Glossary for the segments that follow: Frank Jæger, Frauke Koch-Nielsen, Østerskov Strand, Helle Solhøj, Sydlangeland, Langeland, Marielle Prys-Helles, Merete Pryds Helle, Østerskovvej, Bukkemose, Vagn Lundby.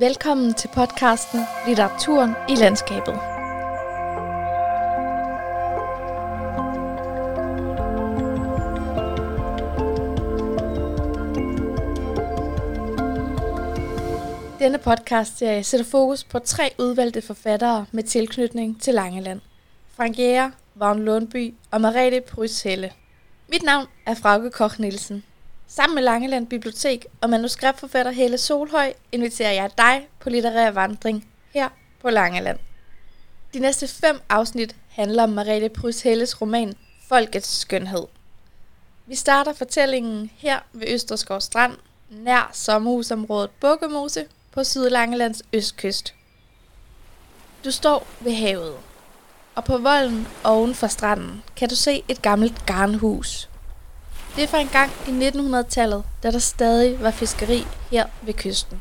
Velkommen til podcasten Litteraturen i landskabet. Denne podcastserie sætter fokus på 3 udvalgte forfattere med tilknytning til Langeland. Frank Jæger, Vagn Lundby og Merete Pryds Helle. Mit navn er Frauke Koch-Nielsen. Sammen med Langeland Bibliotek og manuskriptforfatter Helle Solhøj inviterer jeg dig på litterær vandring her på Langeland. De næste 5 afsnit handler om Marielle Prys-Helles roman Folkets skønhed. Vi starter fortællingen her ved Østerskov Strand, nær sommerhusområdet Bukkemose på Sydlangelands østkyst. Du står ved havet, og på volden oven for stranden kan du se et gammelt garnhus. Det er fra en gang i 1900-tallet, da der stadig var fiskeri her ved kysten.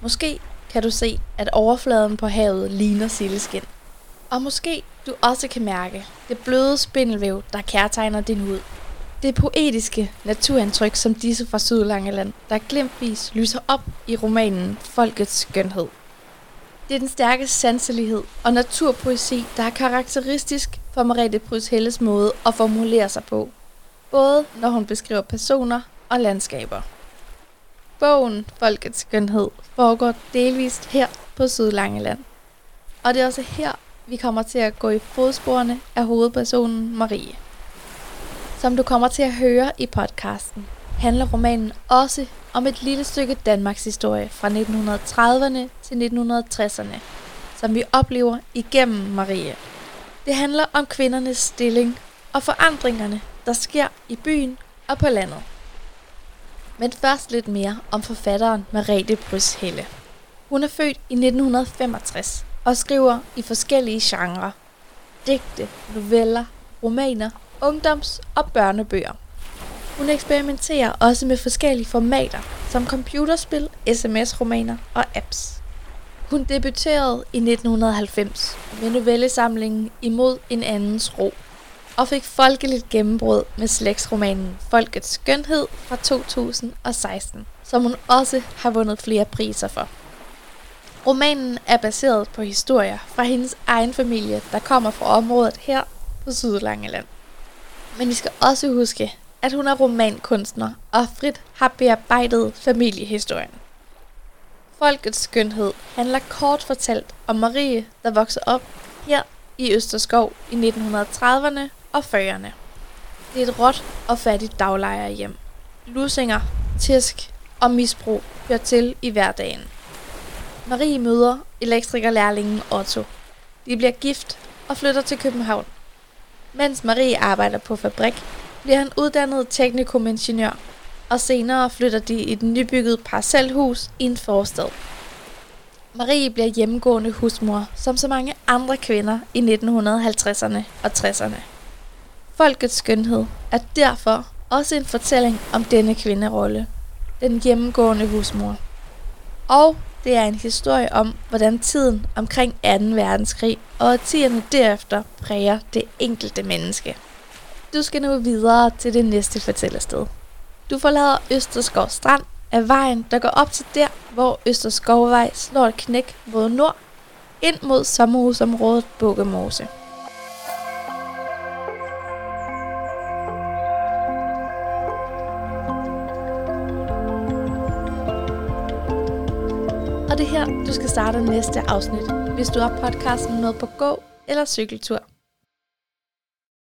Måske kan du se, at overfladen på havet ligner sildeskin. Og måske du også kan mærke det bløde spindelvæv, der kærtegner din hud. Det poetiske naturindtryk som disse fra Sydlangeland, der glimtvis lyser op i romanen Folkets skønhed. Det er den stærke sanselighed og naturpoesi, der er karakteristisk for Merete Pryds Helles måde at formulere sig på. Både når hun beskriver personer og landskaber. Bogen Folkets skønhed foregår delvist her på Sydlangeland. Og det er også her, vi kommer til at gå i fodsporene af hovedpersonen Marie. Som du kommer til at høre i podcasten, handler romanen også om et lille stykke Danmarks historie fra 1930'erne til 1960'erne, som vi oplever igennem Marie. Det handler om kvindernes stilling og forandringerne, der sker i byen og på landet. Men først lidt mere om forfatteren Merete Pryds Helle. Hun er født i 1965 og skriver i forskellige genrer. Digte, noveller, romaner, ungdoms- og børnebøger. Hun eksperimenterer også med forskellige formater, som computerspil, sms-romaner og apps. Hun debuterede i 1990 med novellesamlingen Imod en andens ro, og fik folkeligt gennembrud med slægtsromanen Folkets skønhed fra 2016, som hun også har vundet flere priser for. Romanen er baseret på historier fra hendes egen familie, der kommer fra området her på Sydlangeland. Men vi skal også huske, at hun er romankunstner og frit har bearbejdet familiehistorien. Folkets skønhed handler kort fortalt om Marie, der vokser op her i Østerskov i 1930'erne og 40'erne. Det er et råt og fattigt daglejerhjem. Lussinger, tisk og misbrug hører til i hverdagen. Marie møder elektrikerlærlingen Otto. De bliver gift og flytter til København. Mens Marie arbejder på fabrik, bliver han uddannet teknikumingeniør, og senere flytter de i et nybygget parcelhus i en forstad. Marie bliver hjemmegående husmor, som så mange andre kvinder i 1950'erne og 60'erne. Folkets skønhed er derfor også en fortælling om denne kvinderolle, den hjemmegående husmor. Og det er en historie om, hvordan tiden omkring 2. verdenskrig og årtierne derefter præger det enkelte menneske. Du skal nu videre til det næste fortællested. Du forlader Østerskov Strand, af vejen, der går op til der, hvor Østerskovvej slår et knæk mod nord, ind mod sommerhusområdet Bukkemose. Og det er her, du skal starte næste afsnit, hvis du har podcasten med på gå- eller cykeltur.